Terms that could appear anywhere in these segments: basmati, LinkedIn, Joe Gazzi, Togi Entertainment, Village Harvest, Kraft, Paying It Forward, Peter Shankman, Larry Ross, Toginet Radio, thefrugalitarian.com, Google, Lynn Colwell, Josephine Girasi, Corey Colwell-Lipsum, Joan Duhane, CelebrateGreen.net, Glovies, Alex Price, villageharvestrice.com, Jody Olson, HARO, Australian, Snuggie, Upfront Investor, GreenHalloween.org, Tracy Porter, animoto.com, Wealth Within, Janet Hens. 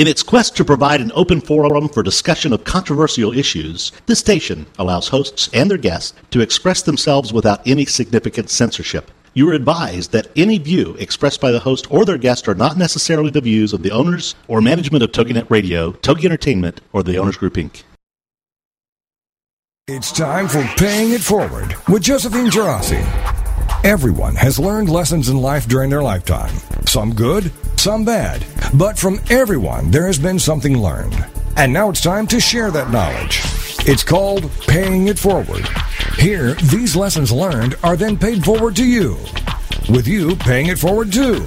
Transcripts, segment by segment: In its quest to provide an open forum for discussion of controversial issues, this station allows hosts and their guests to express themselves without any significant censorship. You are advised that any view expressed by the host or their guest are not necessarily the views of the owners or management of Toginet Radio, Togi Entertainment, or the Owners Group, Inc. It's time for Paying It Forward with Josephine Girasi. Everyone has learned lessons in life during their lifetime. Some good, some bad. But from everyone, there has been something learned. And now it's time to share that knowledge. It's called Paying It Forward. Here, these lessons learned are then paid forward to you. With you paying it forward too.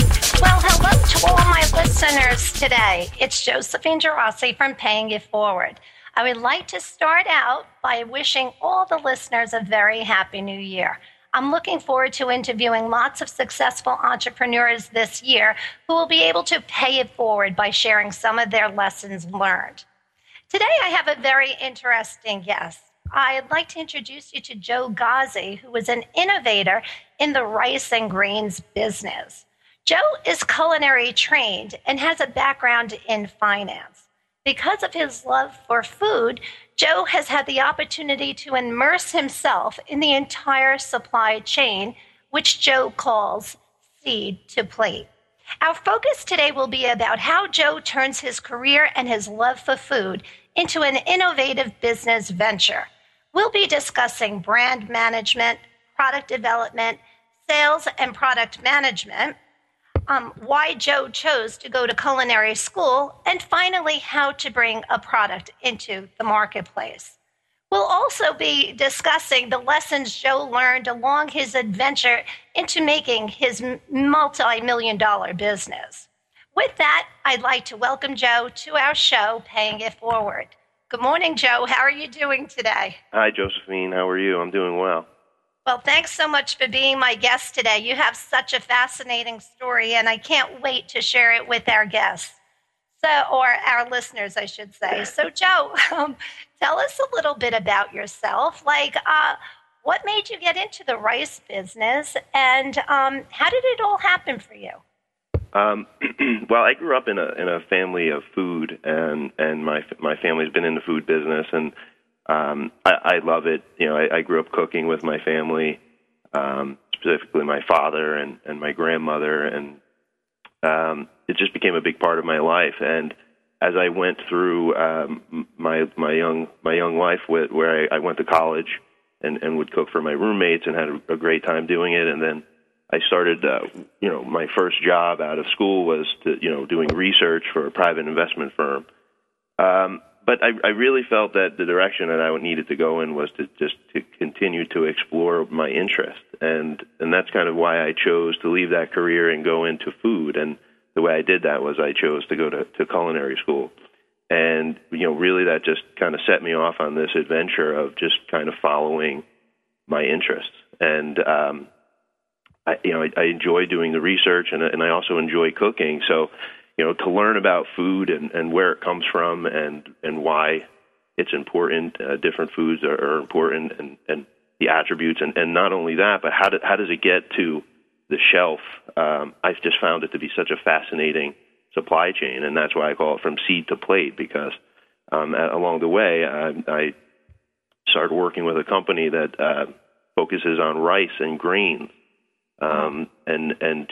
Well, hello to all my listeners today. It's Josephine Girasi from Paying It Forward. I would like to start out by wishing all the listeners a very happy new year. I'm looking forward to interviewing lots of successful entrepreneurs this year who will be able to pay it forward by sharing some of their lessons learned. Today, I have a very interesting guest. I'd like to introduce you to Joe Gazzi, who is an innovator in the rice and grains business. Joe is culinary trained and has a background in finance. Because of his love for food, Joe has had the opportunity to immerse himself in the entire supply chain, which Joe calls seed to plate. Our focus today will be about how Joe turns his career and his love for food into an innovative business venture. We'll be discussing brand management, product development, sales and product management, why Joe chose to go to culinary school, and finally, how to bring a product into the marketplace. We'll also be discussing the lessons Joe learned along his adventure into making his multi-million-dollar business. With that, I'd like to welcome Joe to our show, Paying It Forward. Good morning, Joe. How are you doing today? Hi, Josephine. How are you? I'm doing well. Well, thanks so much for being my guest today. You have such a fascinating story, and I can't wait to share it with our guests, or our listeners, I should say. So, Joe, tell us a little bit about yourself. What made you get into the rice business, and how did it all happen for you? Well, I grew up in a family of food, and my family's been in the food business, and I love it. You know, I grew up cooking with my family, specifically my father and my grandmother, and it just became a big part of my life. And as I went through my young life, where I went to college and would cook for my roommates and had a great time doing it, and then I started, my first job out of school was doing research for a private investment firm. But I really felt that the direction that I needed to go in was to continue to explore my interest. And that's kind of why I chose to leave that career and go into food. And the way I did that was I chose to go to culinary school. And, really that just kind of set me off on this adventure of just kind of following my interests. And, I enjoy doing the research and I also enjoy cooking. So, to learn about food and where it comes from and why it's important, different foods are important and the attributes. And not only that, but how does it get to the shelf? I've just found it to be such a fascinating supply chain, and that's why I call it from seed to plate, because along the way, I started working with a company that focuses on rice and grains. And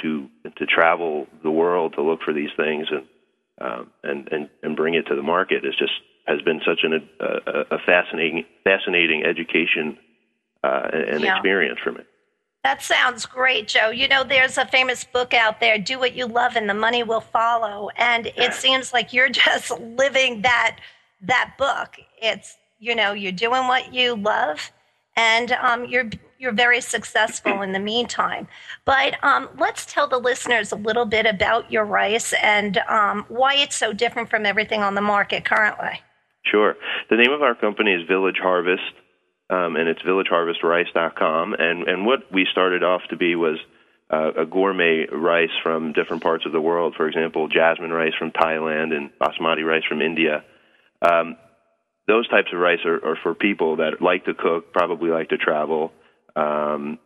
to travel the world to look for these things and bring it to the market has been such a fascinating education and experience for me. That sounds great, Joe. There's a famous book out there, "Do What You Love and the Money Will Follow," and it seems like you're just living that book. It's you're doing what you love, and you're you're very successful in the meantime. But let's tell the listeners a little bit about your rice and why it's so different from everything on the market currently. Sure. The name of our company is Village Harvest, and it's villageharvestrice.com. And what we started off to be was a gourmet rice from different parts of the world, for example, jasmine rice from Thailand and basmati rice from India. Those types of rice are for people that like to cook, probably like to travel, and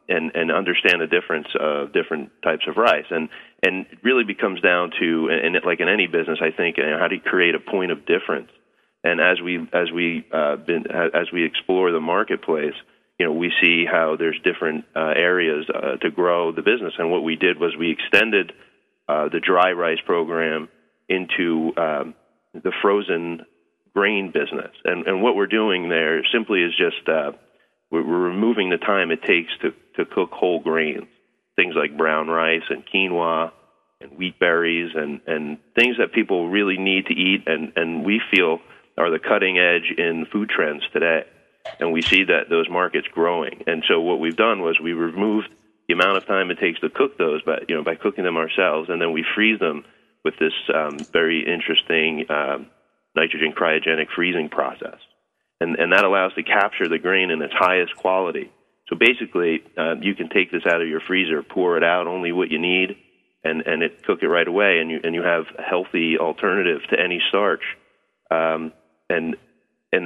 understand the difference of different types of rice. And it really becomes down to, and like in any business, I think, you know, how do you create a point of difference? And as we explore the marketplace, you know, we see how there's different areas to grow the business. And what we did was we extended the dry rice program into the frozen grain business. And what we're doing there simply is just we're removing the time it takes to cook whole grains, things like brown rice and quinoa and wheat berries and things that people really need to eat and we feel are the cutting edge in food trends today. And we see that those markets growing. And so what we've done was we removed the amount of time it takes to cook those by cooking them ourselves, and then we freeze them with this very interesting nitrogen cryogenic freezing process. And that allows to capture the grain in its highest quality. So basically, you can take this out of your freezer, pour it out, only what you need, and it cook it right away, and you have a healthy alternative to any starch. And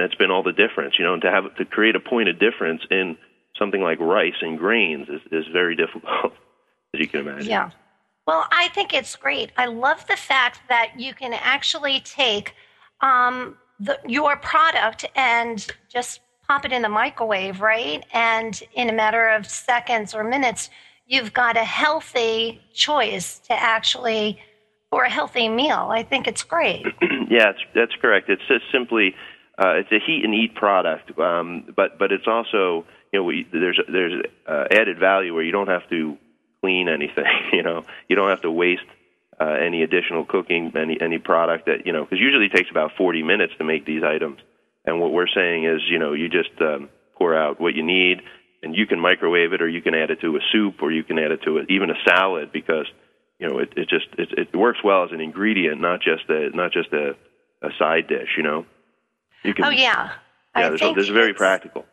that's been all the difference. You know, to create a point of difference in something like rice and grains is very difficult, as you can imagine. Yeah. Well, I think it's great. I love the fact that you can actually take your product and just pop it in the microwave, right? And in a matter of seconds or minutes, you've got a healthy choice to actually, for a healthy meal. I think it's great. Yeah, that's correct. It's just simply, it's a heat and eat product, but it's also, you know, there's added value where you don't have to clean anything, you know, you don't have to waste any additional cooking, any product that, you know, because usually it takes about 40 minutes to make these items. And what we're saying is, you know, you just pour out what you need, and you can microwave it, or you can add it to a soup, or you can add it to even a salad, because, you know, it works well as an ingredient, not just a side dish, you know. You can, oh, yeah. Yeah, this is very practical.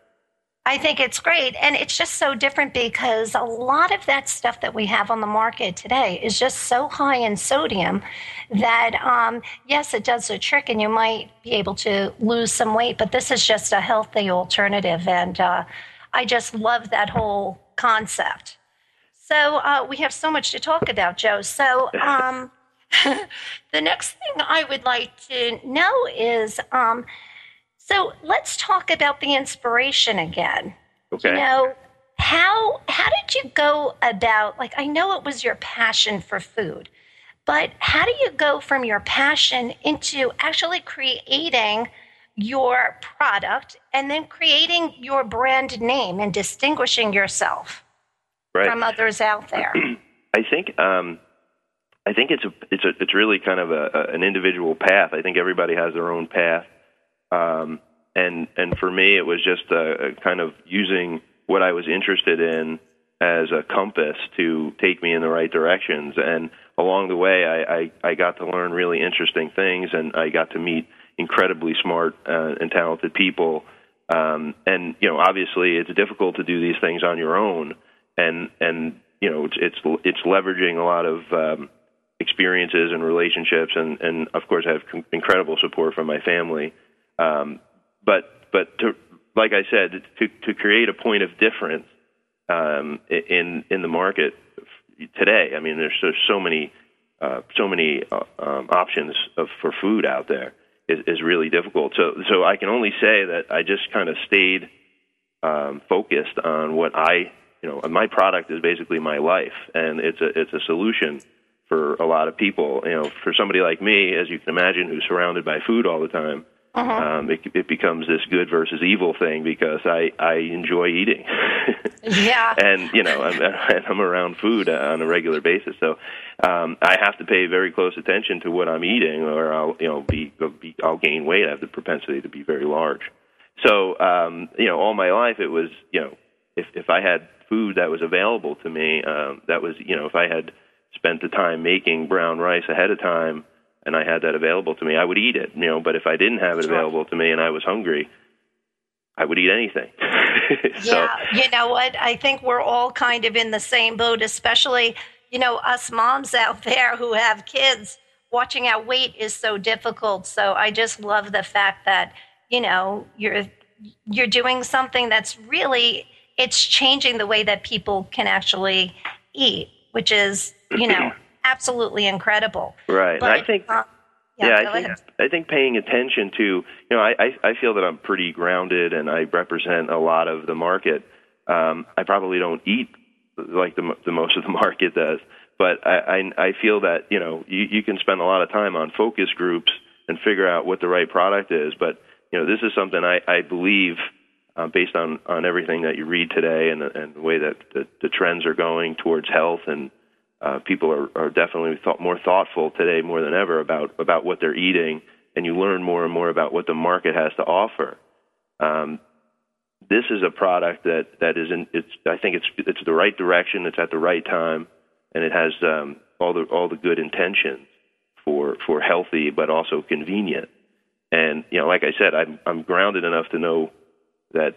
I think it's great, and it's just so different because a lot of that stuff that we have on the market today is just so high in sodium that, yes, it does the trick, and you might be able to lose some weight, but this is just a healthy alternative, and I just love that whole concept. So we have so much to talk about, Joe. So the next thing I would like to know is so let's talk about the inspiration again. Okay. You know, how did you go about, like, I know it was your passion for food, but how do you go from your passion into actually creating your product and then creating your brand name and distinguishing yourself from others out there? I think it's really kind of an individual path. I think everybody has their own path. And for me, it was just a kind of using what I was interested in as a compass to take me in the right directions. And along the way, I got to learn really interesting things, and I got to meet incredibly smart and talented people. And, you know, obviously it's difficult to do these things on your own. And you know, it's leveraging a lot of experiences and relationships. And of course, I have incredible support from my family. But to, like I said, to create a point of difference in the market today. I mean, there's so many options for food out there is really difficult. So I can only say that I just kind of stayed focused on what I, you know, my product is basically my life, and it's a solution for a lot of people. You know, for somebody like me, as you can imagine, who's surrounded by food all the time. Uh-huh. It becomes this good versus evil thing because I enjoy eating. Yeah. And, you know, I'm around food on a regular basis. So I have to pay very close attention to what I'm eating, or I'll gain weight. I have the propensity to be very large. So, you know, all my life it was, you know, if I had food that was available to me, that was, you know, if I had spent the time making brown rice ahead of time and I had that available to me, I would eat it, you know. But if I didn't have it available to me and I was hungry, I would eat anything. You know what? I think we're all kind of in the same boat, especially, you know, us moms out there who have kids. Watching our weight is so difficult. So I just love the fact that, you know, you're doing something that's really, it's changing the way that people can actually eat, which is, you know, absolutely incredible. Right. But, and I think, I think paying attention to, you know, I feel that I'm pretty grounded and I represent a lot of the market. I probably don't eat like the most of the market does. But I feel that, you know, you can spend a lot of time on focus groups and figure out what the right product is. But, you know, this is something I believe, based on everything that you read today and the way that the trends are going towards health, and people are definitely more thoughtful today more than ever about what they're eating, and you learn more and more about what the market has to offer. This is a product that is I think it's the right direction. It's at the right time. And it has all the good intentions for healthy, but also convenient. And, you know, like I said, I'm grounded enough to know that,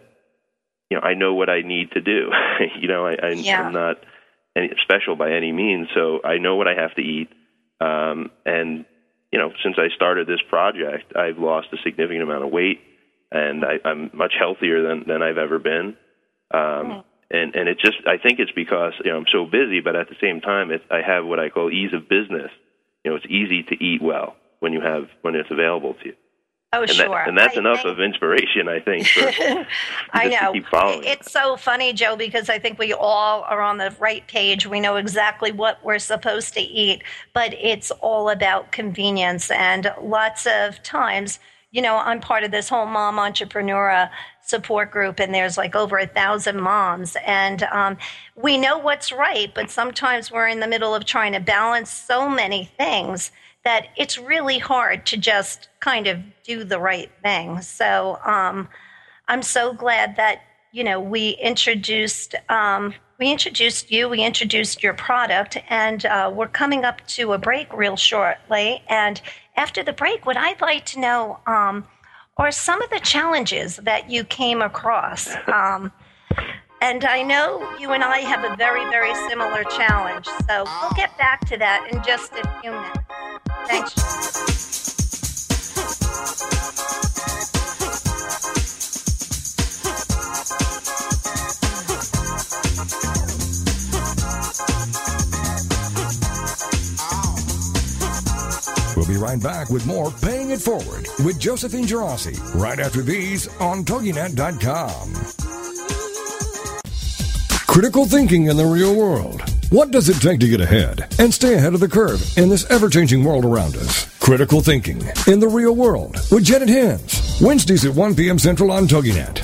you know, I know what I need to do. You know, I'm not any special by any means, so I know what I have to eat. And, you know, since I started this project, I've lost a significant amount of weight, and I'm much healthier than I've ever been. And it's just, I think it's because, you know, I'm so busy, but at the same time, I have what I call ease of business. You know, it's easy to eat well when it's available to you. Oh, and sure. That's enough of inspiration, I think. I know. To keep following. It's so funny, Joe, because I think we all are on the right page. We know exactly what we're supposed to eat, but it's all about convenience. And lots of times, you know, I'm part of this whole mom entrepreneur support group, and there's like over 1,000 moms, and we know what's right, but sometimes we're in the middle of trying to balance so many things that it's really hard to just kind of do the right thing. So I'm so glad that, you know, we introduced your product, and we're coming up to a break real shortly. And after the break, what I'd like to know are some of the challenges that you came across. And I know you and I have a very, very similar challenge. So we'll get back to that in just a few minutes. Thanks. We'll be right back with more Paying It Forward with Josephine Girasi right after these on Toginet.com. Critical thinking in the real world. What does it take to get ahead and stay ahead of the curve in this ever-changing world around us? Critical thinking in the real world with Janet Hens. Wednesdays at 1 p.m. Central on Toginet.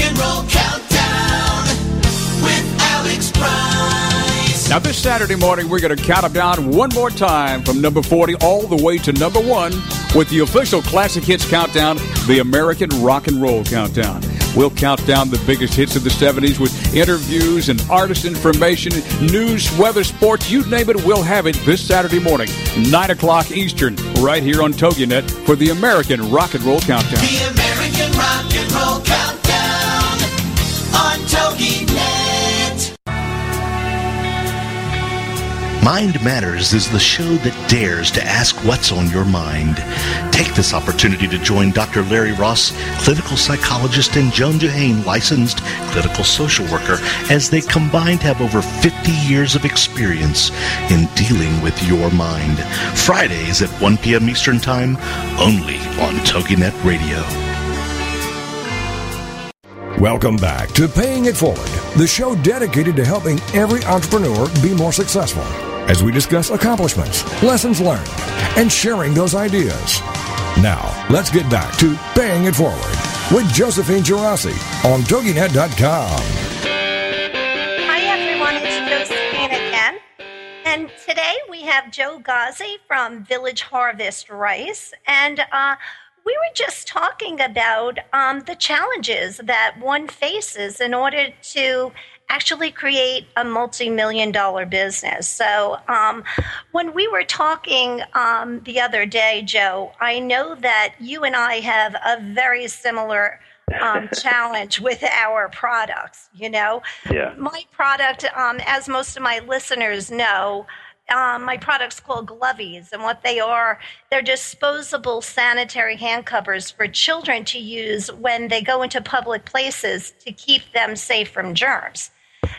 and Roll Countdown with Alex Price. Now this Saturday morning, we're going to count them down one more time from number 40 all the way to number 1. With the official Classic Hits Countdown, the American Rock and Roll Countdown. We'll count down the biggest hits of the 70s with interviews and artist information, news, weather, sports, you name it, we'll have it this Saturday morning, 9 o'clock Eastern, right here on TogiNet for the American Rock and Roll Countdown. The American Rock and Roll Countdown on TogiNet. Mind Matters is the show that dares to ask what's on your mind. Take this opportunity to join Dr. Larry Ross, clinical psychologist, and Joan Duhane, licensed clinical social worker, as they combined have over 50 years of experience in dealing with your mind. Fridays at 1 p.m. Eastern Time, only on Toginet Radio. Welcome back to Paying It Forward, the show dedicated to helping every entrepreneur be more successful as we discuss accomplishments, lessons learned, and sharing those ideas. Now, let's get back to Paying It Forward with Josephine Girasi on Toginet.com. Hi, everyone. It's Josephine again. And today we have Joe Gazzi from Village Harvest Rice. And we were just talking about the challenges that one faces in order to actually create a multi-million-dollar business. So when we were talking the other day, Joe, I know that you and I have a very similar challenge with our products, you know? Yeah. My product, as most of my listeners know, my product's called Glovies, and what they are, they're disposable sanitary hand covers for children to use when they go into public places to keep them safe from germs.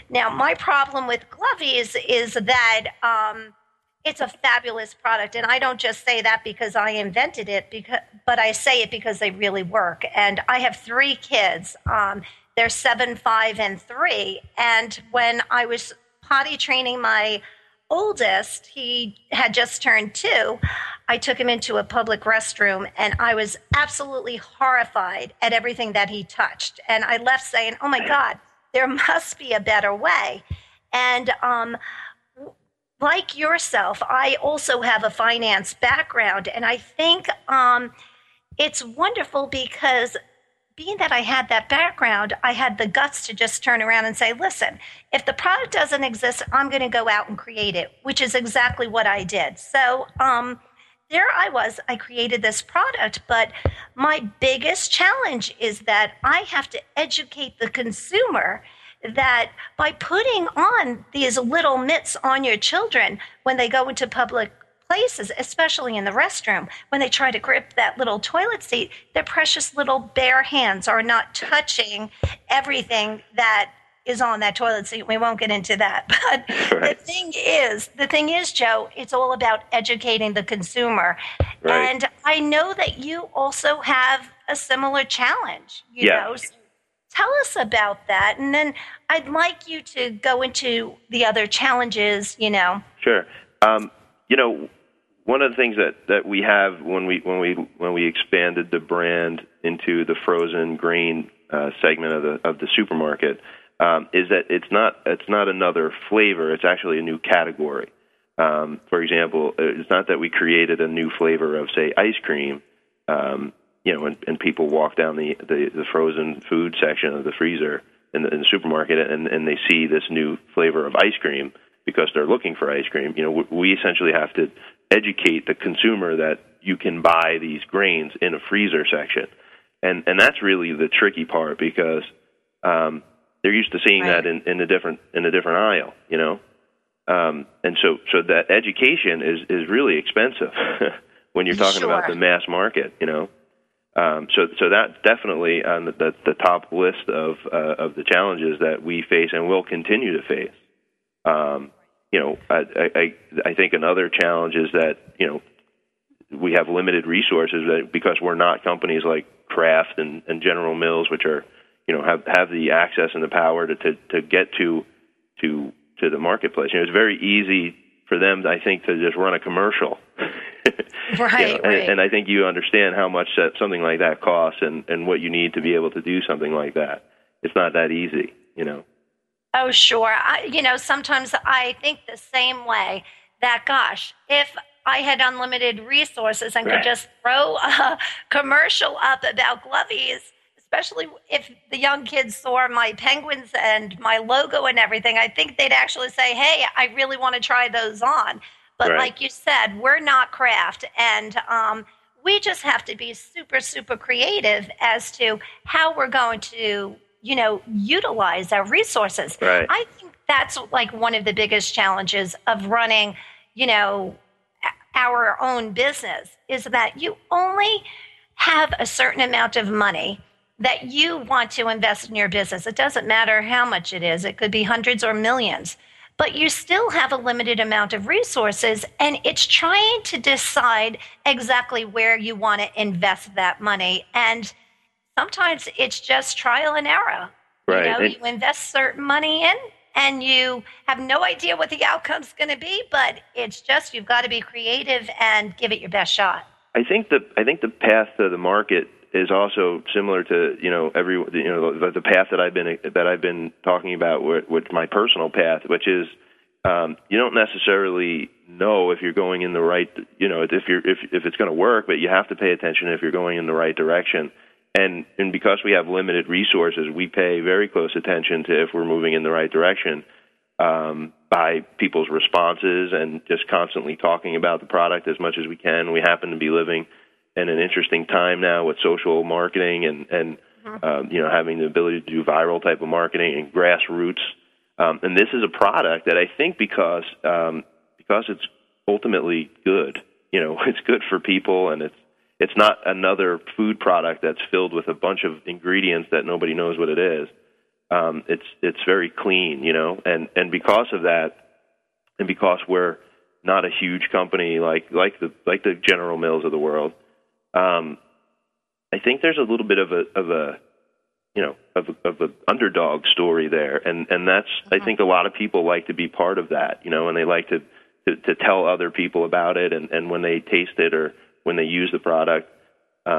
Now, my problem with Glovies is that it's a fabulous product, and I don't just say that because I invented it, but I say it because they really work. And I have three kids. They're 7, 5, and 3. And when I was potty training my oldest, he had just turned 2, I took him into a public restroom, and I was absolutely horrified at everything that he touched. And I left saying, oh, my God, there must be a better way. And like yourself, I also have a finance background, and I think it's wonderful because being that I had that background, I had the guts to just turn around and say, listen, if the product doesn't exist, I'm going to go out and create it, which is exactly what I did. So there I was. I created this product, but my biggest challenge is that I have to educate the consumer that by putting on these little mitts on your children when they go into public places, especially in the restroom, when they try to grip that little toilet seat, their precious little bare hands are not touching everything that is on that toilet seat. We won't get into that. But right. The thing is, Joe, it's all about educating the consumer. Right. And I know that you also have a similar challenge, you know. So tell us about that. And then I'd like you to go into the other challenges, you know. Sure. One of the things that we have when we expanded the brand into the frozen grain segment of the supermarket is that it's not another flavor. It's actually a new category. For example, it's not that we created a new flavor of, say, ice cream. And people walk down the frozen food section of the freezer in the supermarket and they see this new flavor of ice cream because they're looking for ice cream. You know, we essentially have to educate the consumer that you can buy these grains in a freezer section. And that's really the tricky part because they're used to seeing that in a different aisle, you know. And so that education is really expensive when you're talking about the mass market, you know. So that's definitely on the top list of the challenges that we face and will continue to face. I think another challenge is that, you know, we have limited resources because we're not companies like Kraft and General Mills, which are, you know, have the access and the power to get to the marketplace. You know, it's very easy for them, I think, to just run a commercial. Right, you know, right. And I think you understand how much something like that costs and what you need to be able to do something like that. It's not that easy, you know. Oh, sure. Sometimes I think the same way that, gosh, if I had unlimited resources and could just throw a commercial up about Glovies, especially if the young kids saw my penguins and my logo and everything, I think they'd actually say, hey, I really want to try those on. But like you said, we're not Kraft. And we just have to be super, super creative as to how we're going to utilize our resources. Right. I think that's like one of the biggest challenges of running, you know, our own business, is that you only have a certain amount of money that you want to invest in your business. It doesn't matter how much it is. It could be hundreds or millions, but you still have a limited amount of resources, and it's trying to decide exactly where you want to invest that money. And sometimes it's just trial and error. Right. You know, you invest certain money in, and you have no idea what the outcome's going to be, but it's just, you've got to be creative and give it your best shot. I think the path to the market is also similar to, you know, the path that I've been talking about with my personal path, which is you don't necessarily know if you're going in the right, you know, if it's going to work, but you have to pay attention if you're going in the right direction. And because we have limited resources, we pay very close attention to if we're moving in the right direction by people's responses and just constantly talking about the product as much as we can. We happen to be living in an interesting time now with social marketing and having the ability to do viral type of marketing and grassroots. And this is a product that I think because it's ultimately good, you know, it's good for people, and it's not another food product that's filled with a bunch of ingredients that nobody knows what it is. It's very clean, you know, and because of that, and because we're not a huge company like the General Mills of the world, I think there's a little bit of an underdog story there, and that's I think a lot of people like to be part of that, you know, and they like to tell other people about it, and when they taste it or when they use the product, you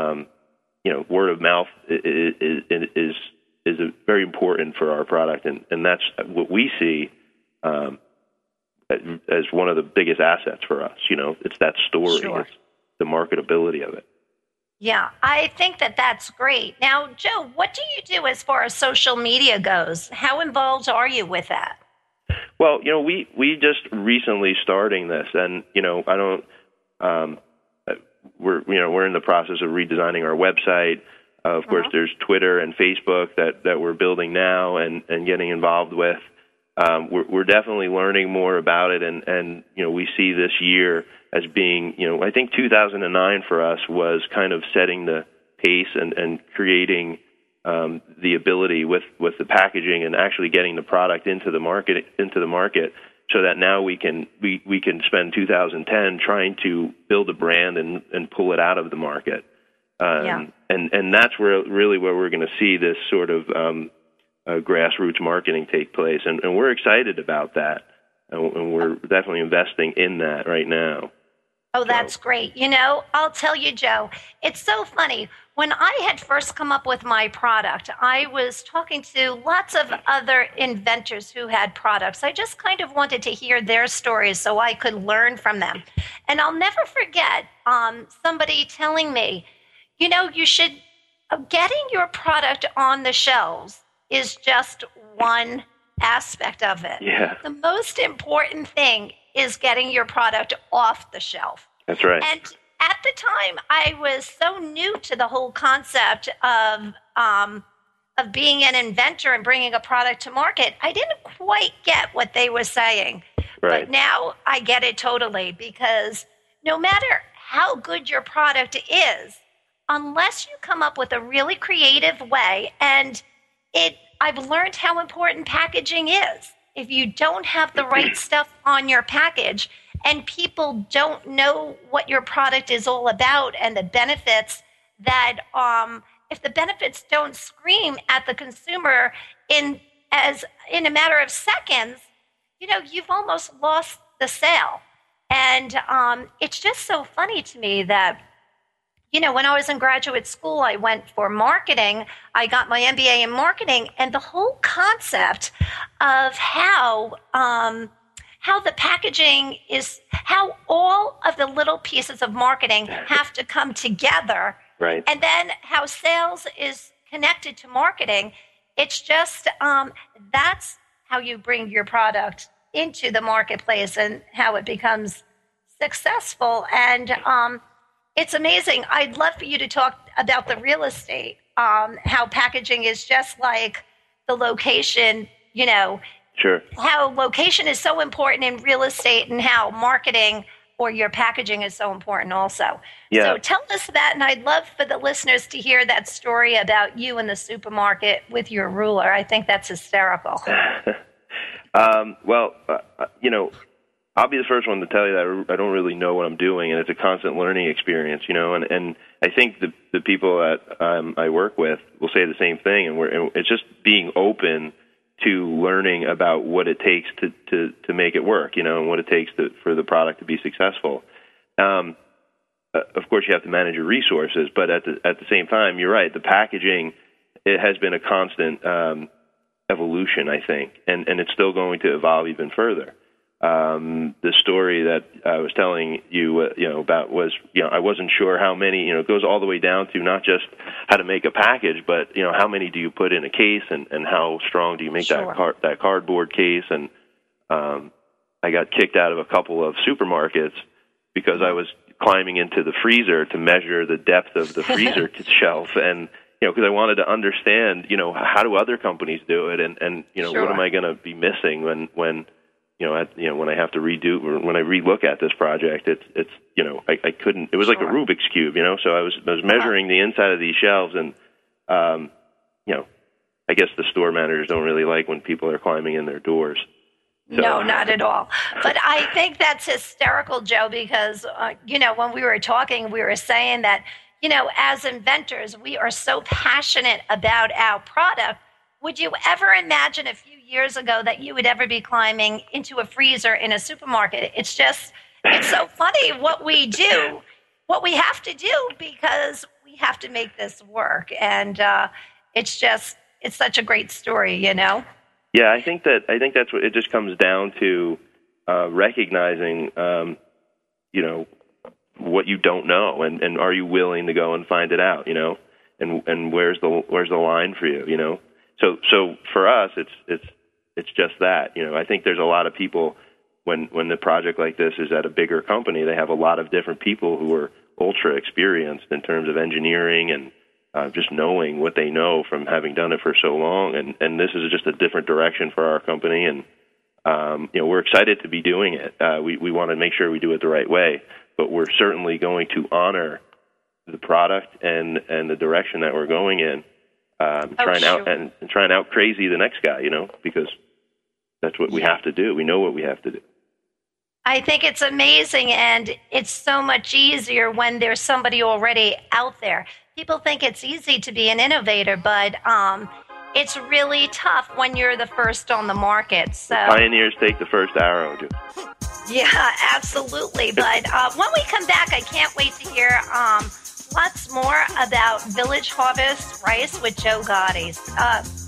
know, word of mouth is very important for our product, and that's what we see as one of the biggest assets for us. You know, it's that story, It's the marketability of it. Yeah, I think that that's great. Now, Joe, what do you do as far as social media goes? How involved are you with that? Well, you know, we just recently starting this, and you know, I don't. We're in the process of redesigning our website. Of course, there's Twitter and Facebook that we're building now and getting involved with. We're definitely learning more about it, and you know, we see this year as being, you know, I think 2009 for us was kind of setting the pace and creating the ability with the packaging and actually getting the product into the market. So that now we can spend 2010 trying to build a brand and pull it out of the market, and that's where we're going to see this sort of grassroots marketing take place, and we're excited about that, and we're definitely investing in that right now. Oh, that's great! You know, I'll tell you, Joe, it's so funny. When I had first come up with my product, I was talking to lots of other inventors who had products. I just kind of wanted to hear their stories so I could learn from them. And I'll never forget somebody telling me, you know, you should, getting your product on the shelves is just one aspect of it. Yeah. The most important thing is getting your product off the shelf. That's right. And at the time, I was so new to the whole concept of being an inventor and bringing a product to market. I didn't quite get what they were saying, right. But now I get it totally, because no matter how good your product is, unless you come up with a really creative way, and I've learned how important packaging is. If you don't have the right stuff on your package, and people don't know what your product is all about and the benefits that, if the benefits don't scream at the consumer in a matter of seconds, you know, you've almost lost the sale. And it's just so funny to me that, you know, when I was in graduate school, I went for marketing. I got my MBA in marketing, and the whole concept of how the packaging is, how all of the little pieces of marketing have to come together. Right. And then how sales is connected to marketing. It's just, that's how you bring your product into the marketplace and how it becomes successful. And it's amazing. I'd love for you to talk about the real estate, how packaging is just like the location, you know, Sure. How location is so important in real estate, and how marketing or your packaging is so important also. Yeah. So tell us that, and I'd love for the listeners to hear that story about you in the supermarket with your ruler. I think that's hysterical. You know, I'll be the first one to tell you that I don't really know what I'm doing, and it's a constant learning experience, you know, and I think the people that I work with will say the same thing, and it's just being open to learning about what it takes to make it work, you know, and what it takes for the product to be successful. Of course, you have to manage your resources, but at the same time, you're right, the packaging, it has been a constant evolution, I think, and it's still going to evolve even further. The story that I was telling you, about was, I wasn't sure how many, it goes all the way down to not just how to make a package, but, how many do you put in a case, and how strong do you make sure. that cardboard case? And I got kicked out of a couple of supermarkets because I was climbing into the freezer to measure the depth of the freezer shelf. And, because I wanted to understand, how do other companies do it? And sure. What am I going to be missing when when I have to when I relook at this project, it's I couldn't. It was like a Rubik's cube, So I was measuring the inside of these shelves, and I guess the store managers don't really like when people are climbing in their doors. So. No, not at all. But I think that's hysterical, Joe, because when we were talking, we were saying that as inventors, we are so passionate about our product. Would you ever imagine a few years ago that you would ever be climbing into a freezer in a supermarket? It's just, it's so funny what we do, what we have to do, because we have to make this work. And it's such a great story, Yeah, I think that's what it just comes down to, recognizing, what you don't know, and are you willing to go and find it out, and where's the line for you, So for us, it's just that, I think there's a lot of people when the project like this is at a bigger company, they have a lot of different people who are ultra experienced in terms of engineering and just knowing what they know from having done it for so long. And this is just a different direction for our company. And, we're excited to be doing it. We want to make sure we do it the right way, but we're certainly going to honor the product and the direction that we're going in. Trying out crazy the next guy, because that's what we have to do. We know what we have to do. I think it's amazing, and it's so much easier when there's somebody already out there. People think it's easy to be an innovator, but it's really tough when you're the first on the market. So the pioneers take the first arrow. Yeah, absolutely. But when we come back, I can't wait to hear lots more about Village Harvest Rice with Joe Gazzi.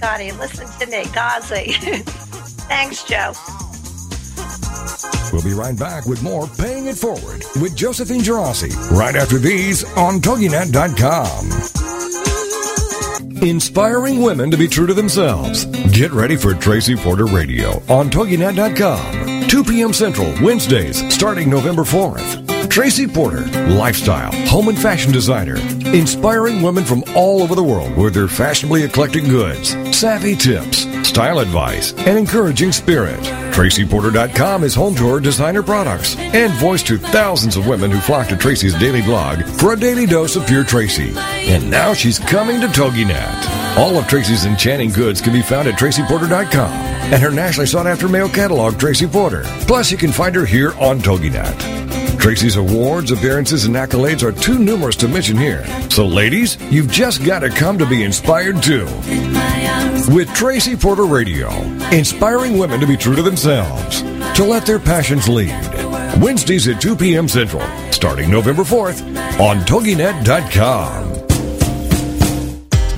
Gazzi. Thanks, Joe. We'll be right back with more Paying It Forward with Josephine Girasi, right after these on Toginet.com. Inspiring women to be true to themselves. Get ready for Tracy Porter Radio on Toginet.com. 2 p.m. Central, Wednesdays, starting November 4th. Tracy Porter, lifestyle, home and fashion designer, inspiring women from all over the world with her fashionably eclectic goods, savvy tips, style advice, and encouraging spirit. TracyPorter.com is home to her designer products and voice to thousands of women who flock to Tracy's daily blog for a daily dose of pure Tracy. And now she's coming to TogiNet. All of Tracy's enchanting goods can be found at TracyPorter.com and her nationally sought-after mail catalog, Tracy Porter. Plus, you can find her here on TogiNet. Tracy's awards, appearances, and accolades are too numerous to mention here. So, ladies, you've just got to come to be inspired, too. With Tracy Porter Radio, inspiring women to be true to themselves, to let their passions lead. Wednesdays at 2 p.m. Central, starting November 4th on Toginet.com.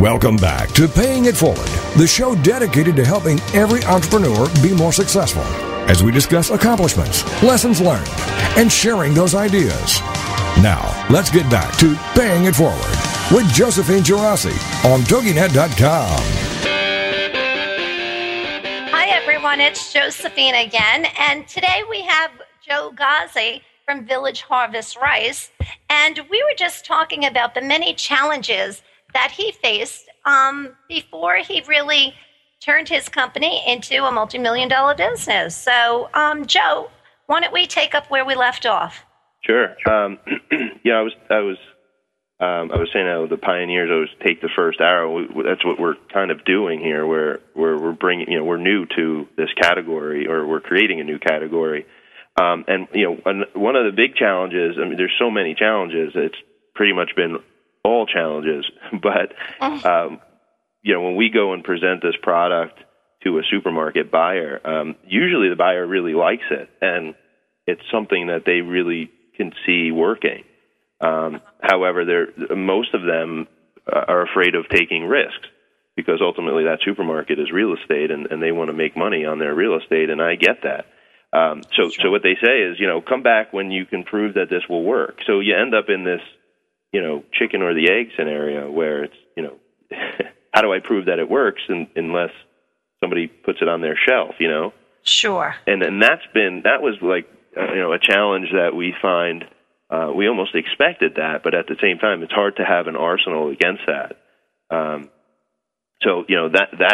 Welcome back to Paying It Forward, the show dedicated to helping every entrepreneur be more successful, as we discuss accomplishments, lessons learned, and sharing those ideas. Now, let's get back to Paying It Forward with Josephine Girasi on Toginet.com. It's Josephine again, and today we have Joe Gazzi from Village Harvest Rice, and we were just talking about the many challenges that he faced before he really turned his company into a multi-million-dollar business. So, Joe, why don't we take up where we left off? Sure. I was saying the pioneers always take the first arrow. That's what we're kind of doing here. We're bringing, we're new to this category, or we're creating a new category. One of the big challenges, there's so many challenges. It's pretty much been all challenges. But when we go and present this product to a supermarket buyer, usually the buyer really likes it, and it's something that they really can see working. However, most of them are afraid of taking risks, because ultimately that supermarket is real estate, and they want to make money on their real estate, and I get that. So what they say is, come back when you can prove that this will work. So you end up in this, chicken or the egg scenario where it's, how do I prove that it works unless somebody puts it on their shelf, Sure. And that was a challenge that we find. We almost expected that, but at the same time, it's hard to have an arsenal against that. That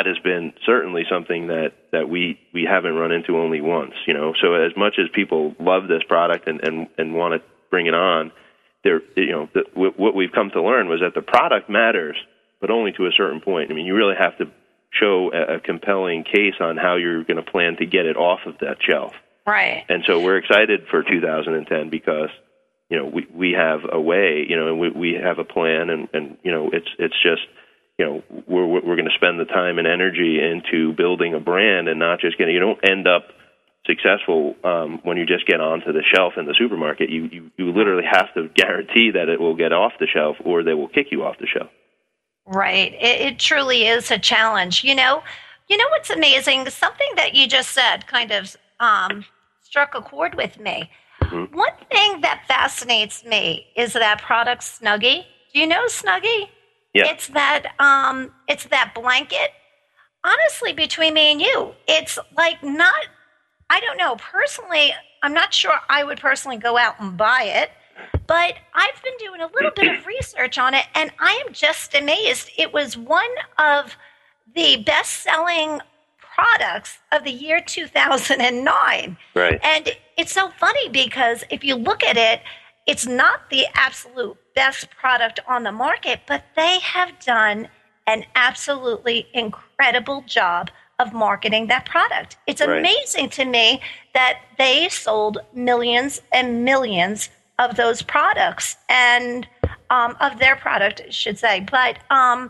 has been certainly something that we haven't run into only once. So as much as people love this product and want to bring it on, what we've come to learn was that the product matters, but only to a certain point. You really have to show a compelling case on how you're going to plan to get it off of that shelf. Right. And so we're excited for 2010 because. We have a way, and we have a plan, and it's just, we're going to spend the time and energy into building a brand and not just you don't end up successful when you just get onto the shelf in the supermarket. You literally have to guarantee that it will get off the shelf, or they will kick you off the shelf. Right. It truly is a challenge. You know what's amazing? Something that you just said kind of struck a chord with me. Mm-hmm. One thing that fascinates me is that product Snuggie. Do you know Snuggie? Yeah. It's that blanket. Honestly, between me and you, it's like not, I don't know, personally, I'm not sure I would personally go out and buy it, but I've been doing a little bit of research on it, and I am just amazed. It was one of the best-selling products of the year 2009. Right. And it's so funny because if you look at it, it's not the absolute best product on the market, but they have done an absolutely incredible job of marketing that product. It's amazing to me that they sold millions and millions of those products and of their product, I should say. But while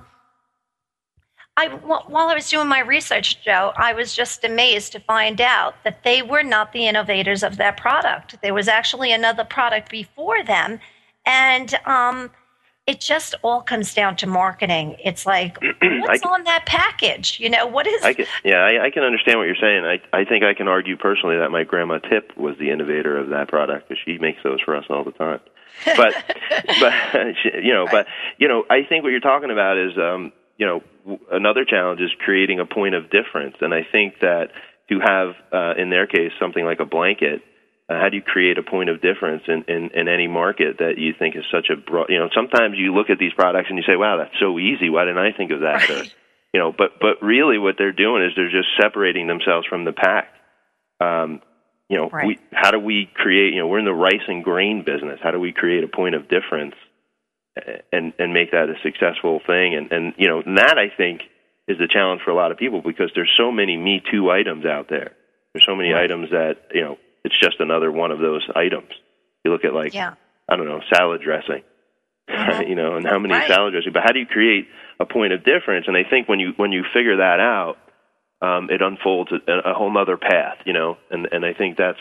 I was doing my research, Joe, I was just amazed to find out that they were not the innovators of that product. There was actually another product before them, and it just all comes down to marketing. It's like, what's on that package? What is? I can understand what you're saying. I think I can argue personally that my grandma Tip was the innovator of that product, because she makes those for us all the time. But I think what you're talking about is. Another challenge is creating a point of difference. And I think that to have, in their case, something like a blanket, how do you create a point of difference in any market that you think is such a broad, sometimes you look at these products and you say, wow, that's so easy. Why didn't I think of that? Right. But really what they're doing is they're just separating themselves from the pack. How do we create, we're in the rice and grain business. How do we create a point of difference? And make that a successful thing. And that, I think, is the challenge for a lot of people, because there's so many Me Too items out there. There's so many items that, it's just another one of those items. You look at, I don't know, salad dressing, and how many salad dressing. But how do you create a point of difference? And I think when you figure that out, it unfolds a whole other path, and I think that's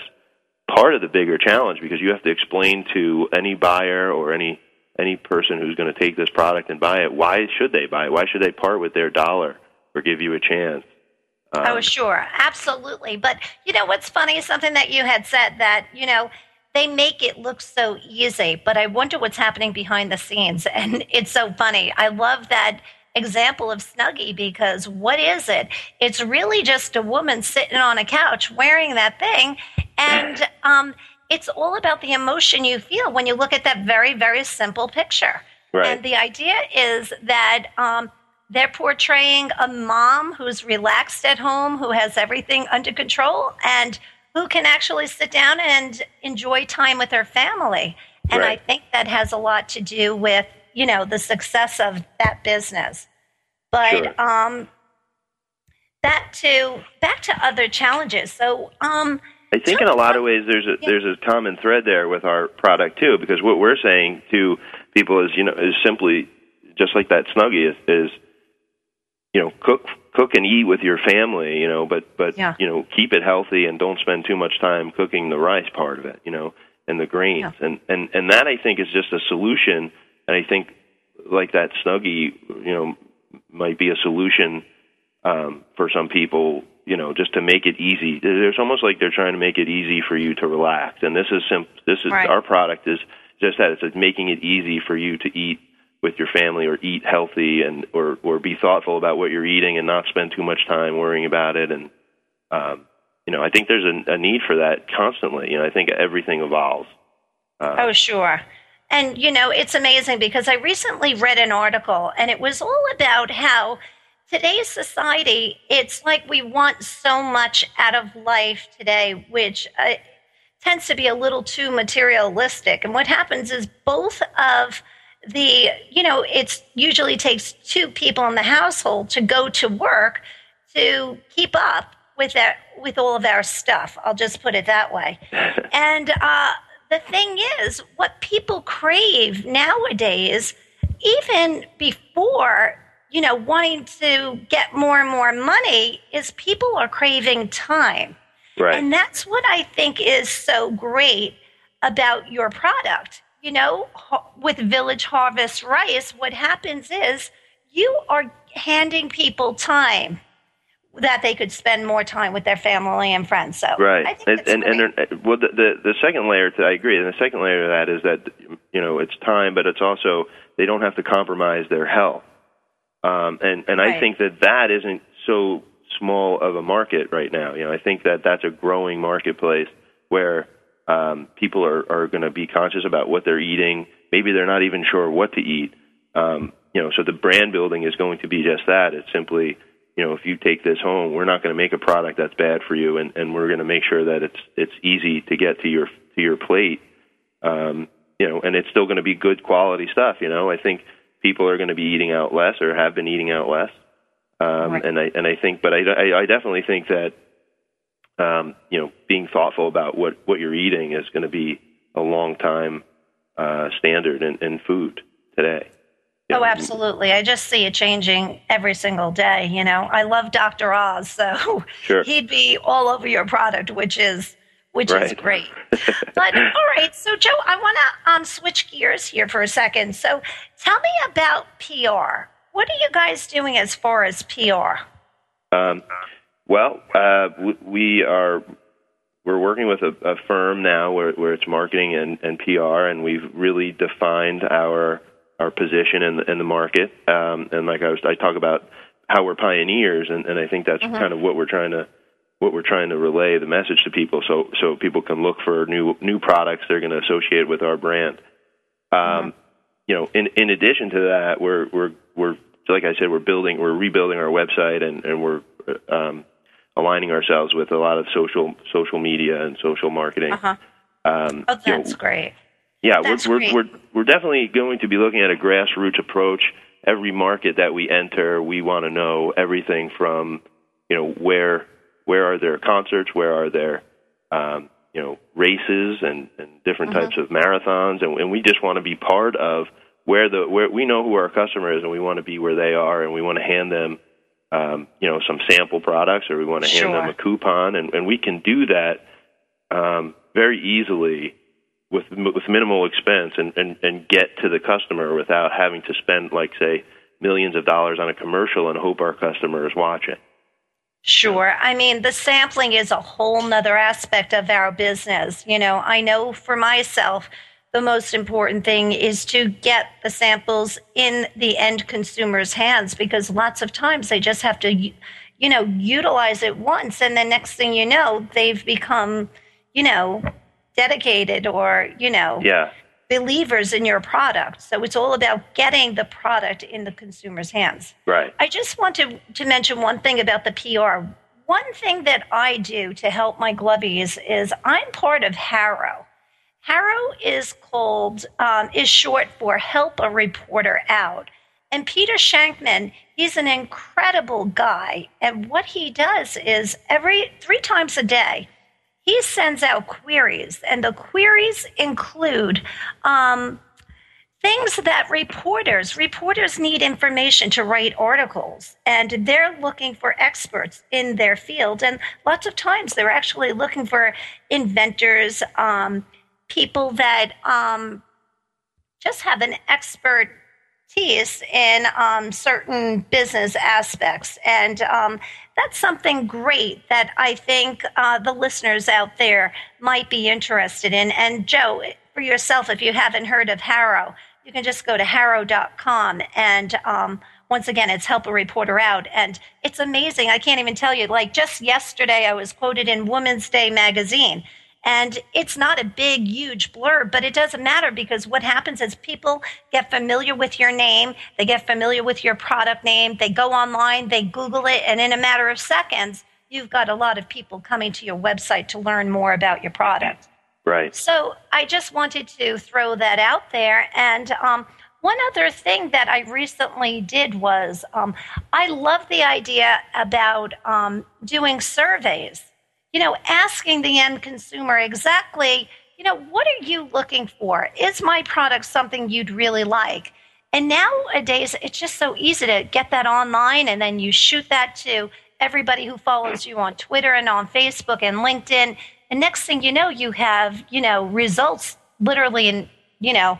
part of the bigger challenge, because you have to explain to any buyer or any any person who's going to take this product and buy it, why should they buy it? Why should they part with their dollar or give you a chance? Oh, sure. Absolutely. But, you know, what's funny is something that you had said that, you know, they make it look so easy, but I wonder what's happening behind the scenes. And it's so funny. I love that example of Snuggie, because what is it? It's really just a woman sitting on a couch wearing that thing. And it's all about the emotion you feel when you look at that very, very simple picture. Right. And the idea is that they're portraying a mom who's relaxed at home, who has everything under control, and who can actually sit down and enjoy time with her family. And right. I think that has a lot to do with, you know, the success of that business. But sure. Back to other challenges. So I think in a lot of ways there's a common thread there with our product too, because what we're saying to people is, you know, is simply just like that Snuggie is you know, cook and eat with your family, you know, but yeah. you know, keep it healthy and don't spend too much time cooking the rice part of it, you know, and the grains. Yeah. And that I think is just a solution, and I think like that Snuggie, you know, might be a solution for some people, you know, just to make it easy. It's almost like they're trying to make it easy for you to relax. And this is right. Our product is just that. It's making it easy for you to eat with your family, or eat healthy, and or be thoughtful about what you're eating, and not spend too much time worrying about it. And you know, I think there's a need for that constantly. You know, I think everything evolves. Oh, sure. And you know, it's amazing, because I recently read an article, and it was all about how today's society, it's like we want so much out of life today, which tends to be a little too materialistic. And what happens is both of the, you know, it usually takes two people in the household to go to work to keep up with that, with all of our stuff. I'll just put it that way. And the thing is, what people crave nowadays, even before, you know, wanting to get more and more money, is people are craving time. Right. And that's what I think is so great about your product. You know, with Village Harvest Rice, what happens is you are handing people time that they could spend more time with their family and friends. So right. I think well, the second layer to, I agree. And the second layer to that is that, you know, it's time, but it's also, they don't have to compromise their health. And right. I think that isn't so small of a market right now. You know, I think that's a growing marketplace where people are going to be conscious about what they're eating. Maybe they're not even sure what to eat. You know, so the brand building is going to be just that. It's simply, you know, if you take this home, we're not going to make a product that's bad for you, and we're going to make sure that it's easy to get to your plate. You know, and it's still going to be good quality stuff. You know, I think people are going to be eating out less, or have been eating out less. Right. And I think, but I definitely think that, you know, being thoughtful about what you're eating is going to be a long time standard in food today. Yeah. Oh, absolutely. I just see it changing every single day. You know, I love Dr. Oz, so sure. He'd be all over your product, which right. is great. But all right, so Joe, I want to switch gears here for a second. So tell me about PR. What are you guys doing as far as PR? Well, we're working with a firm now where it's marketing and PR, and we've really defined our position in the market. And like I talk about how we're pioneers, and I think that's mm-hmm. kind of what we're trying to relay the message to people, so people can look for new products they're going to associate with our brand. Mm-hmm. You know, in addition to that, we're like I said, we're rebuilding our website, and we're aligning ourselves with a lot of social media and social marketing. Uh-huh. Oh, that's great. Yeah, we're definitely going to be looking at a grassroots approach. Every market that we enter, we want to know everything from, you know, where are their concerts? Where are their, you know, races and different mm-hmm. types of marathons? And we just want to be part of where we know who our customer is, and we want to be where they are, and we want to hand them, you know, some sample products, or we want to hand sure. them a coupon. And we can do that very easily with minimal expense and get to the customer without having to spend, like, say, millions of dollars on a commercial and hope our customers watch it. Sure. I mean, the sampling is a whole nother aspect of our business. You know, I know for myself, the most important thing is to get the samples in the end consumer's hands, because lots of times they just have to, you know, utilize it once. And the next thing you know, they've become, you know, dedicated or, you know, believers in your product. So it's all about getting the product in the consumer's hands. Right. I just want to mention one thing about the PR. One thing that I do to help my Glovies is I'm part of HARO. HARO is called, is short for Help a Reporter Out. And Peter Shankman, he's an incredible guy. And what he does is every 3 times a day, he sends out queries, and the queries include things that reporters need information to write articles, and they're looking for experts in their field. And lots of times they're actually looking for inventors, people that just have an expertise in certain business aspects. And that's something great that I think the listeners out there might be interested in. And Joe, for yourself, if you haven't heard of HARO, you can just go to haro.com. And once again, it's Help a Reporter Out. And it's amazing. I can't even tell you, like just yesterday, I was quoted in Women's Day magazine. And it's not a big, huge blurb, but it doesn't matter, because what happens is people get familiar with your name. They get familiar with your product name. They go online, they Google it, and in a matter of seconds, you've got a lot of people coming to your website to learn more about your product. Right. So I just wanted to throw that out there. And one other thing that I recently did was I love the idea about doing surveys. You know, asking the end consumer exactly, you know, what are you looking for? Is my product something you'd really like? And nowadays, it's just so easy to get that online, and then you shoot that to everybody who follows you on Twitter and on Facebook and LinkedIn. And next thing you know, you have, you know, results literally in, you know,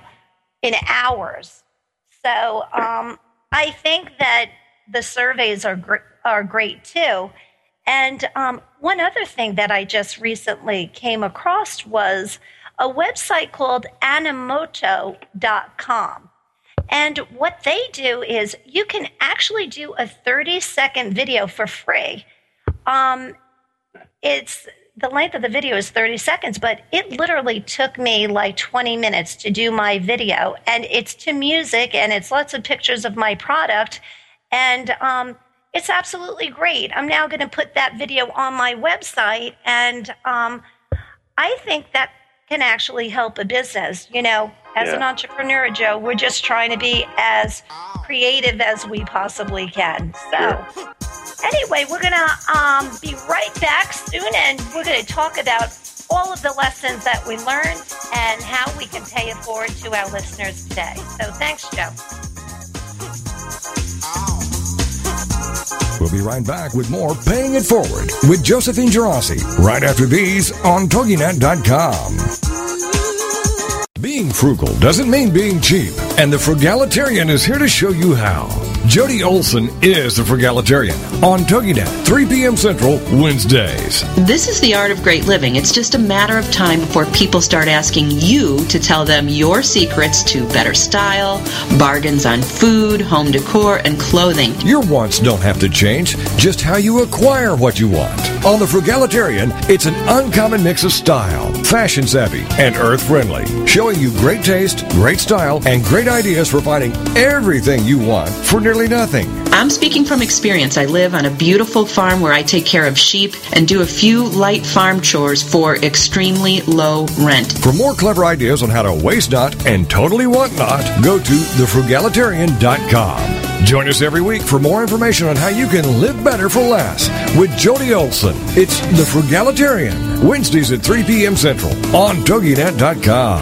in hours. So I think that the surveys are great, too. And one other thing that I just recently came across was a website called animoto.com. And what they do is you can actually do a 30-second video for free. It's the length of the video is 30 seconds, but it literally took me like 20 minutes to do my video. And it's to music, and it's lots of pictures of my product. And it's absolutely great. I'm now going to put that video on my website, and I think that can actually help a business. You know, as an entrepreneur, Joe, we're just trying to be as creative as we possibly can. So anyway, we're going to be right back soon, and we're going to talk about all of the lessons that we learned and how we can pay it forward to our listeners today. So thanks, Joe. We'll be right back with more Paying It Forward with Josephine Girasi, right after these on Toginet.com. Being frugal doesn't mean being cheap, and the Frugalitarian is here to show you how. Jody Olson is the Frugalitarian on Toginet, 3 p.m. Central, Wednesdays. This is the art of great living. It's just a matter of time before people start asking you to tell them your secrets to better style, bargains on food, home decor, and clothing. Your wants don't have to change, just how you acquire what you want. On the Frugalitarian, it's an uncommon mix of style, fashion-savvy, and earth-friendly, showing you great taste, great style, and great ideas for finding everything you want for nearly nothing. I'm speaking from experience. I live on a beautiful farm where I take care of sheep and do a few light farm chores for extremely low rent. For more clever ideas on how to waste not and totally want not, go to thefrugalitarian.com. Join us every week for more information on how you can live better for less with Jody Olson. It's The Frugalitarian, Wednesdays at 3 p.m. Central on toginet.com.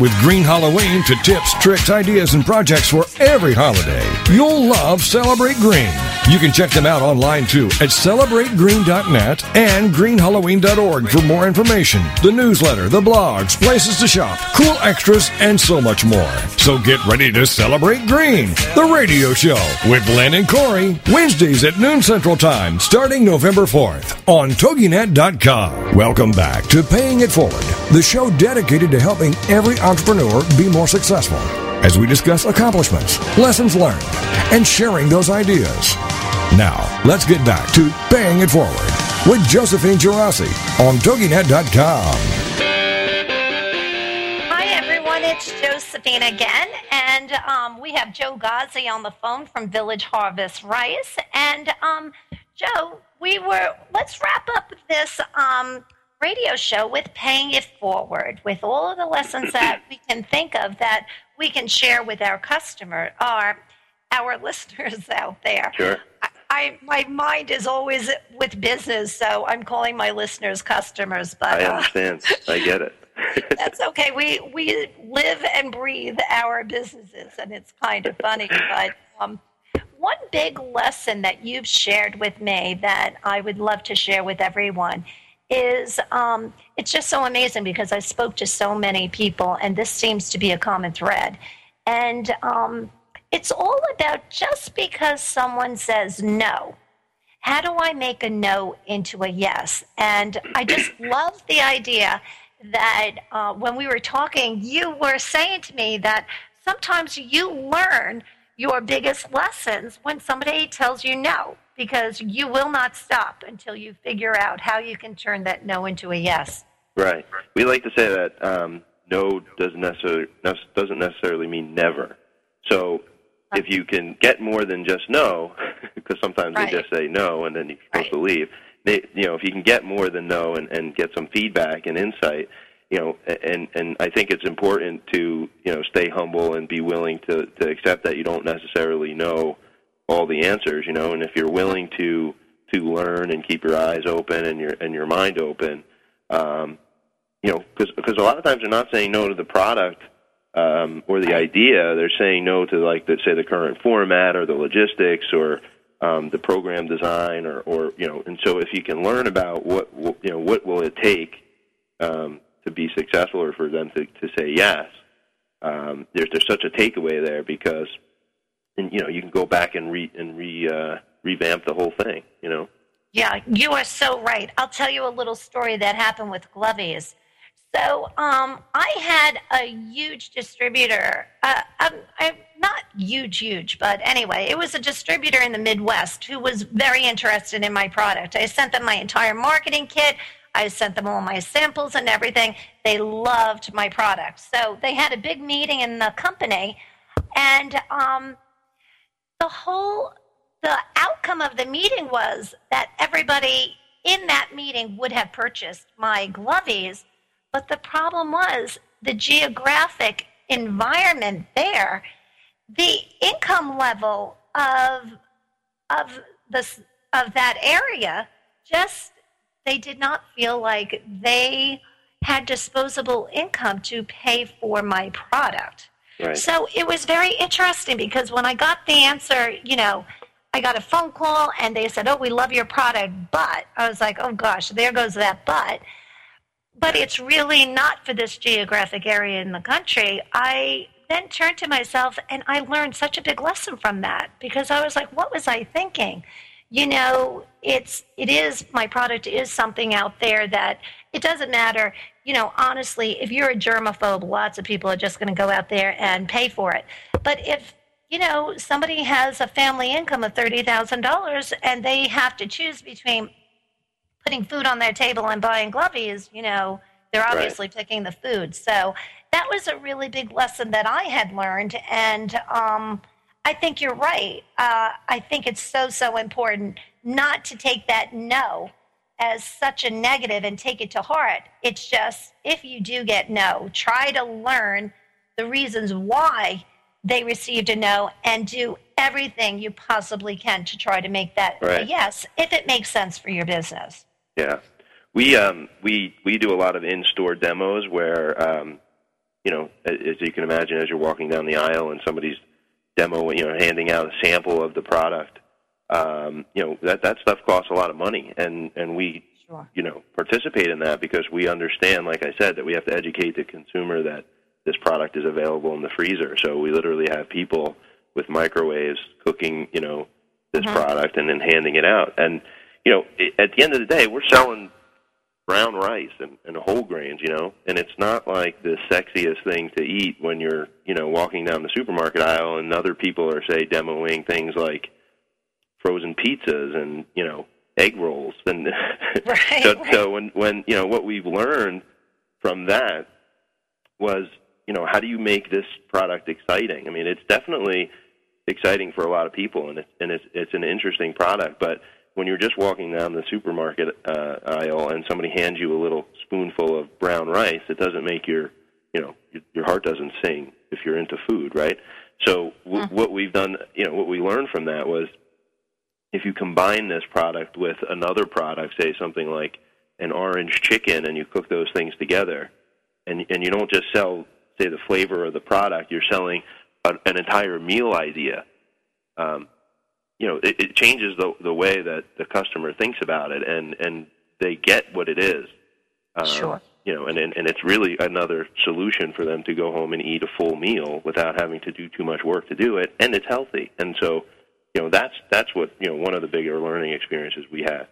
with Green Halloween to tips, tricks, ideas, and projects for every holiday, you'll love Celebrate Green. You can check them out online, too, at CelebrateGreen.net and GreenHalloween.org for more information, the newsletter, the blogs, places to shop, cool extras, and so much more. So get ready to Celebrate Green, the radio show with Lynn and Corey, Wednesdays at noon Central Time, starting November 4th on Toginet.com. Welcome back to Paying It Forward, the show dedicated to helping every entrepreneur be more successful as we discuss accomplishments, lessons learned, and sharing those ideas. Now, let's get back to Paying It Forward with Josephine Girasi on Toginet.com. Hi, everyone. It's Josephine again, and we have Joe Gazzi on the phone from Village Harvest Rice. And, Joe, let's wrap up this radio show with Paying It Forward, with all of the lessons that we can think of that we can share with our our listeners out there. Sure. I my mind is always with business, so I'm calling my listeners customers. But I understand. I get it. That's okay. We live and breathe our businesses, and it's kind of funny. But one big lesson that you've shared with me that I would love to share with everyone is it's just so amazing because I spoke to so many people, and this seems to be a common thread. And it's all about just because someone says no, how do I make a no into a yes? And I just love the idea that when we were talking, you were saying to me that sometimes you learn your biggest lessons when somebody tells you no, because you will not stop until you figure out how you can turn that no into a yes. Right. We like to say that no doesn't necessarily mean never. So if you can get more than just no, because sometimes they just say no and then you're supposed to leave. If you can get more than no and get some feedback and insight, and I think it's important to stay humble and be willing to accept that you don't necessarily know all the answers, and if you're willing to learn and keep your eyes open and your mind open, because a lot of times they're not saying no to the product or the idea. They're saying no to, like, say the current format or the logistics or the program design or and so if you can learn about what will it take to be successful or for them to say yes, there's such a takeaway there because. And you can go back and revamp the whole thing. Yeah, you are so right. I'll tell you a little story that happened with Glovies. So I had a huge distributor. I'm not huge, but anyway, it was a distributor in the Midwest who was very interested in my product. I sent them my entire marketing kit. I sent them all my samples and everything. They loved my product. So they had a big meeting in the company, and The outcome of the meeting was that everybody in that meeting would have purchased my Glovies, but the problem was the geographic environment there, the income level of that area, just they did not feel like they had disposable income to pay for my product. Right. So it was very interesting because when I got the answer, I got a phone call and they said, "Oh, we love your product," but I was like, "Oh gosh, there goes that but." But it's really not for this geographic area in the country. I then turned to myself and I learned such a big lesson from that because I was like, "What was I thinking?" My product is something out there that it doesn't matter. Honestly, if you're a germaphobe, lots of people are just going to go out there and pay for it. But if, somebody has a family income of $30,000 and they have to choose between putting food on their table and buying Glovies, they're obviously picking the food. So that was a really big lesson that I had learned, and I think you're right. I think it's so important not to take that no as such a negative and take it to heart. It's just, if you do get no, try to learn the reasons why they received a no and do everything you possibly can to try to make that a yes, if it makes sense for your business. Yeah. We do a lot of in-store demos where, as you can imagine, as you're walking down the aisle and somebody's demo, handing out a sample of the product, that stuff costs a lot of money. And we, participate in that because we understand, like I said, that we have to educate the consumer that this product is available in the freezer. So we literally have people with microwaves cooking, this product and then handing it out. And, at the end of the day, we're selling brown rice and whole grains, and it's not like the sexiest thing to eat when you're, walking down the supermarket aisle and other people are, say, demoing things like frozen pizzas and, egg rolls. And so when what we've learned from that was, how do you make this product exciting? I mean, it's definitely exciting for a lot of people, and it's an interesting product. But when you're just walking down the supermarket aisle and somebody hands you a little spoonful of brown rice, it doesn't make your heart doesn't sing if you're into food, right? So what we've done, what we learned from that was, if you combine this product with another product, say something like an orange chicken, and you cook those things together, and you don't just sell, say, the flavor of the product, you're selling an entire meal idea. It changes the way that the customer thinks about it, and they get what it is. And it's really another solution for them to go home and eat a full meal without having to do too much work to do it, and it's healthy. And so, that's what, one of the bigger learning experiences we had.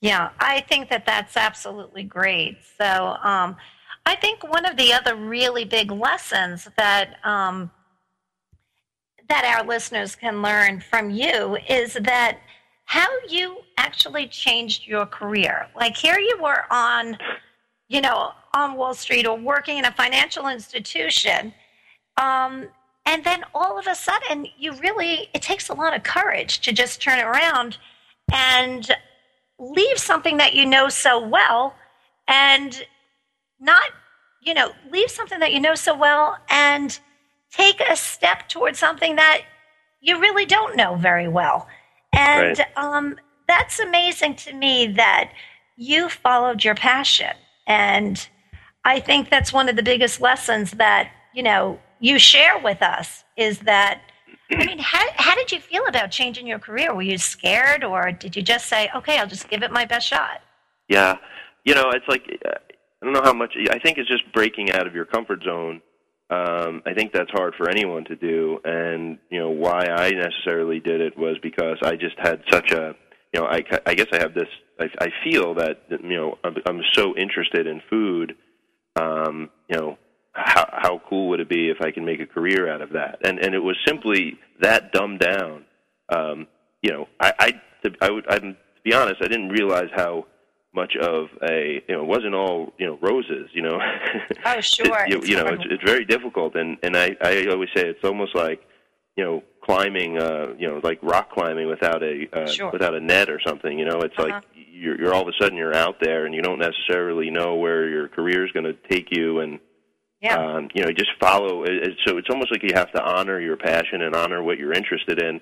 Yeah, I think that's absolutely great. So I think one of the other really big lessons that that our listeners can learn from you is that how you actually changed your career. Like, here you were on Wall Street or working in a financial institution, and then all of a sudden it takes a lot of courage to just turn around and leave something that you know so well and take a step towards something that you really don't know very well. And that's amazing to me that you followed your passion. And I think that's one of the biggest lessons that, you share with us is that, how did you feel about changing your career? Were you scared, or did you just say, okay, I'll just give it my best shot? Yeah. It's like, I don't know how much, I think it's just breaking out of your comfort zone. I think that's hard for anyone to do, and why I necessarily did it was because I just had such a, I guess I have this. I feel that I'm so interested in food. How cool would it be if I can make a career out of that? And it was simply that dumbed down. To be honest, I didn't realize how much of a, it wasn't all, roses, Oh, sure. It's very difficult. And I always say it's almost like, climbing, like rock climbing without a net or something, it's like you're all of a sudden you're out there and you don't necessarily know where your career is going to take you. And, just follow. So it's almost like you have to honor your passion and honor what you're interested in.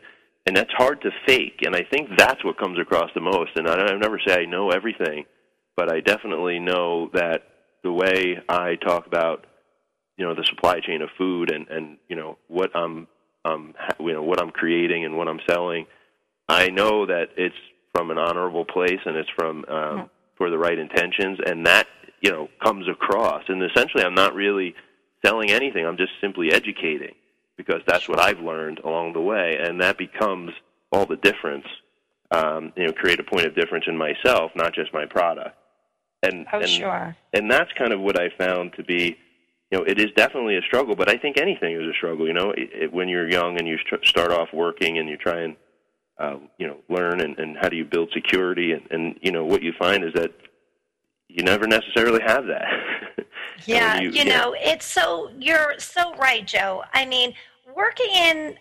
And that's hard to fake, and I think that's what comes across the most. And I never say I know everything, but I definitely know that the way I talk about, the supply chain of food and what I'm, what I'm creating and what I'm selling, I know that it's from an honorable place and it's from for the right intentions, and that comes across. And essentially, I'm not really selling anything; I'm just simply educating, because that's what I've learned along the way, and that becomes all the difference, create a point of difference in myself, not just my product. And that's kind of what I found to be, it is definitely a struggle, but I think anything is a struggle, when you're young and you start off working and you try and, learn and how do you build security, and what you find is that you never necessarily have that. Yeah, you know, it's so, you're so right, Joe. I mean, working in,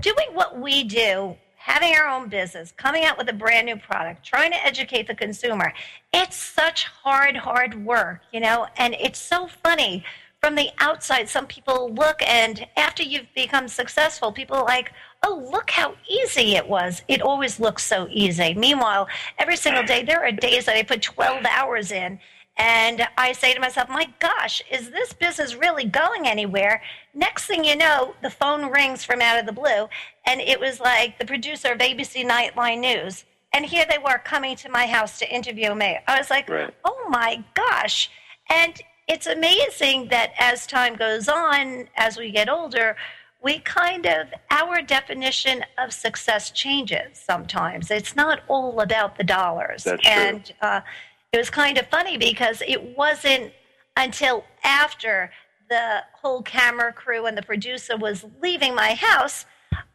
doing what we do, having our own business, coming out with a brand new product, trying to educate the consumer, it's such hard work, you know, and it's so funny. From the outside, some people look, and after you've become successful, people are like, oh, look how easy it was. It always looks so easy. Meanwhile, every single day, there are days that I put 12 hours in, and I say to myself, my gosh, is this business really going anywhere? Next thing you know, the phone rings from out of the blue, and it was like the producer of ABC Nightline News, and here they were coming to my house to interview me. I was like, right. Oh, my gosh. And it's amazing that as time goes on, as we get older, we kind of, our definition of success changes sometimes. It's not all about the dollars. That's and true. It was kind of funny because it wasn't until after the whole camera crew and the producer was leaving my house,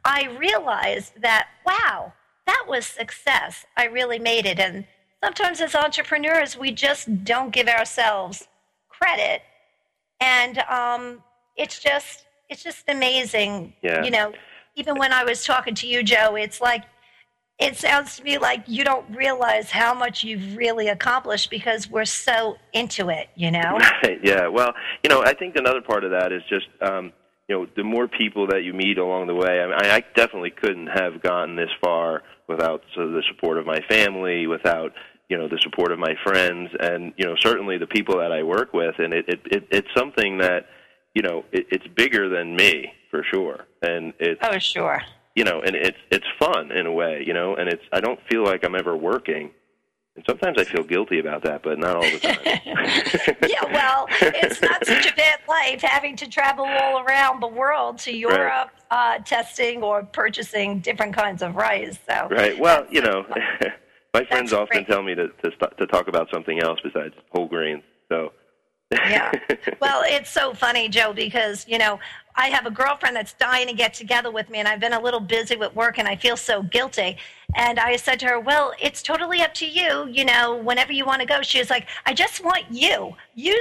I realized that, wow, that was success. I really made it. And sometimes as entrepreneurs, we just don't give ourselves credit, and it's just amazing. Yeah. You know, even when I was talking to you, Joe, it's like, it sounds to me like you don't realize how much you've really accomplished because we're so into it, you know? Yeah, well, you know, I think another part of that is just, you know, the more people that you meet along the way. I mean, I definitely couldn't have gotten this far without the support of my family, without, you know, the support of my friends, and, you know, certainly the people that I work with. And it's something that, you know, it's bigger than me for sure. And it's, oh, sure. You know, and it's fun in a way, you know, and it's, I don't feel like I'm ever working. And sometimes I feel guilty about that, but not all the time. Yeah, well, it's not such a bad life having to travel all around the world to Europe, right. Testing or purchasing different kinds of rice. So right. Well, you know, my friends often tell me to talk about something else besides whole grains. So. Yeah. Well, it's so funny, Joe, because, you know, I have a girlfriend that's dying to get together with me, and I've been a little busy with work, and I feel so guilty. And I said to her, well, it's totally up to you, you know, whenever you want to go. She was like, I just want you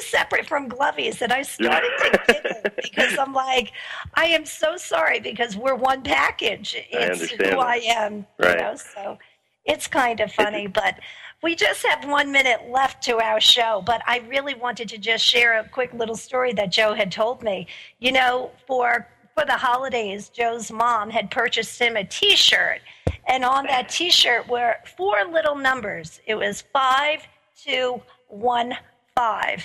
separate from Glovies. And I started to giggle because I'm like, I am so sorry because we're one package. It's who I am. Right. You know, so it's kind of funny, but we just have 1 minute left to our show, but I really wanted to just share a quick little story that Joe had told me. You know, for the holidays, Joe's mom had purchased him a T-shirt, and on that T-shirt were four little numbers. It was 5215.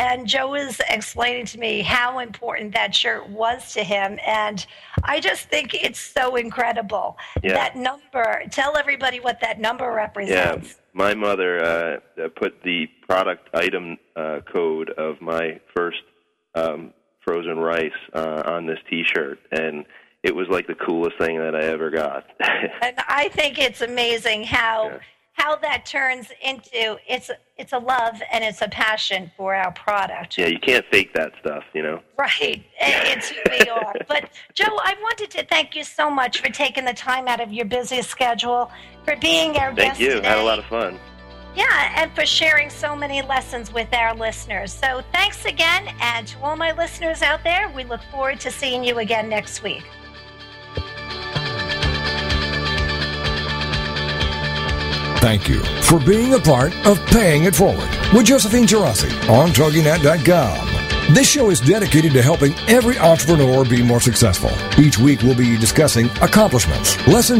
And Joe was explaining to me how important that shirt was to him. And I just think it's so incredible. Yeah. That number, tell everybody what that number represents. Yeah. My mother put the product item code of my first frozen rice on this T-shirt, and it was like the coolest thing that I ever got. And I think it's amazing how that turns into, it's a love and it's a passion for our product. Yeah, you can't fake that stuff, you know. Right. It's who we are. But, Joe, I wanted to thank you so much for taking the time out of your busy schedule, for being our guest today. Thank you. I had a lot of fun. Yeah, and for sharing so many lessons with our listeners. So thanks again, and to all my listeners out there, we look forward to seeing you again next week. Thank you for being a part of Paying It Forward with Josephine Girasi on Toginet.com. This show is dedicated to helping every entrepreneur be more successful. Each week we'll be discussing accomplishments, lessons,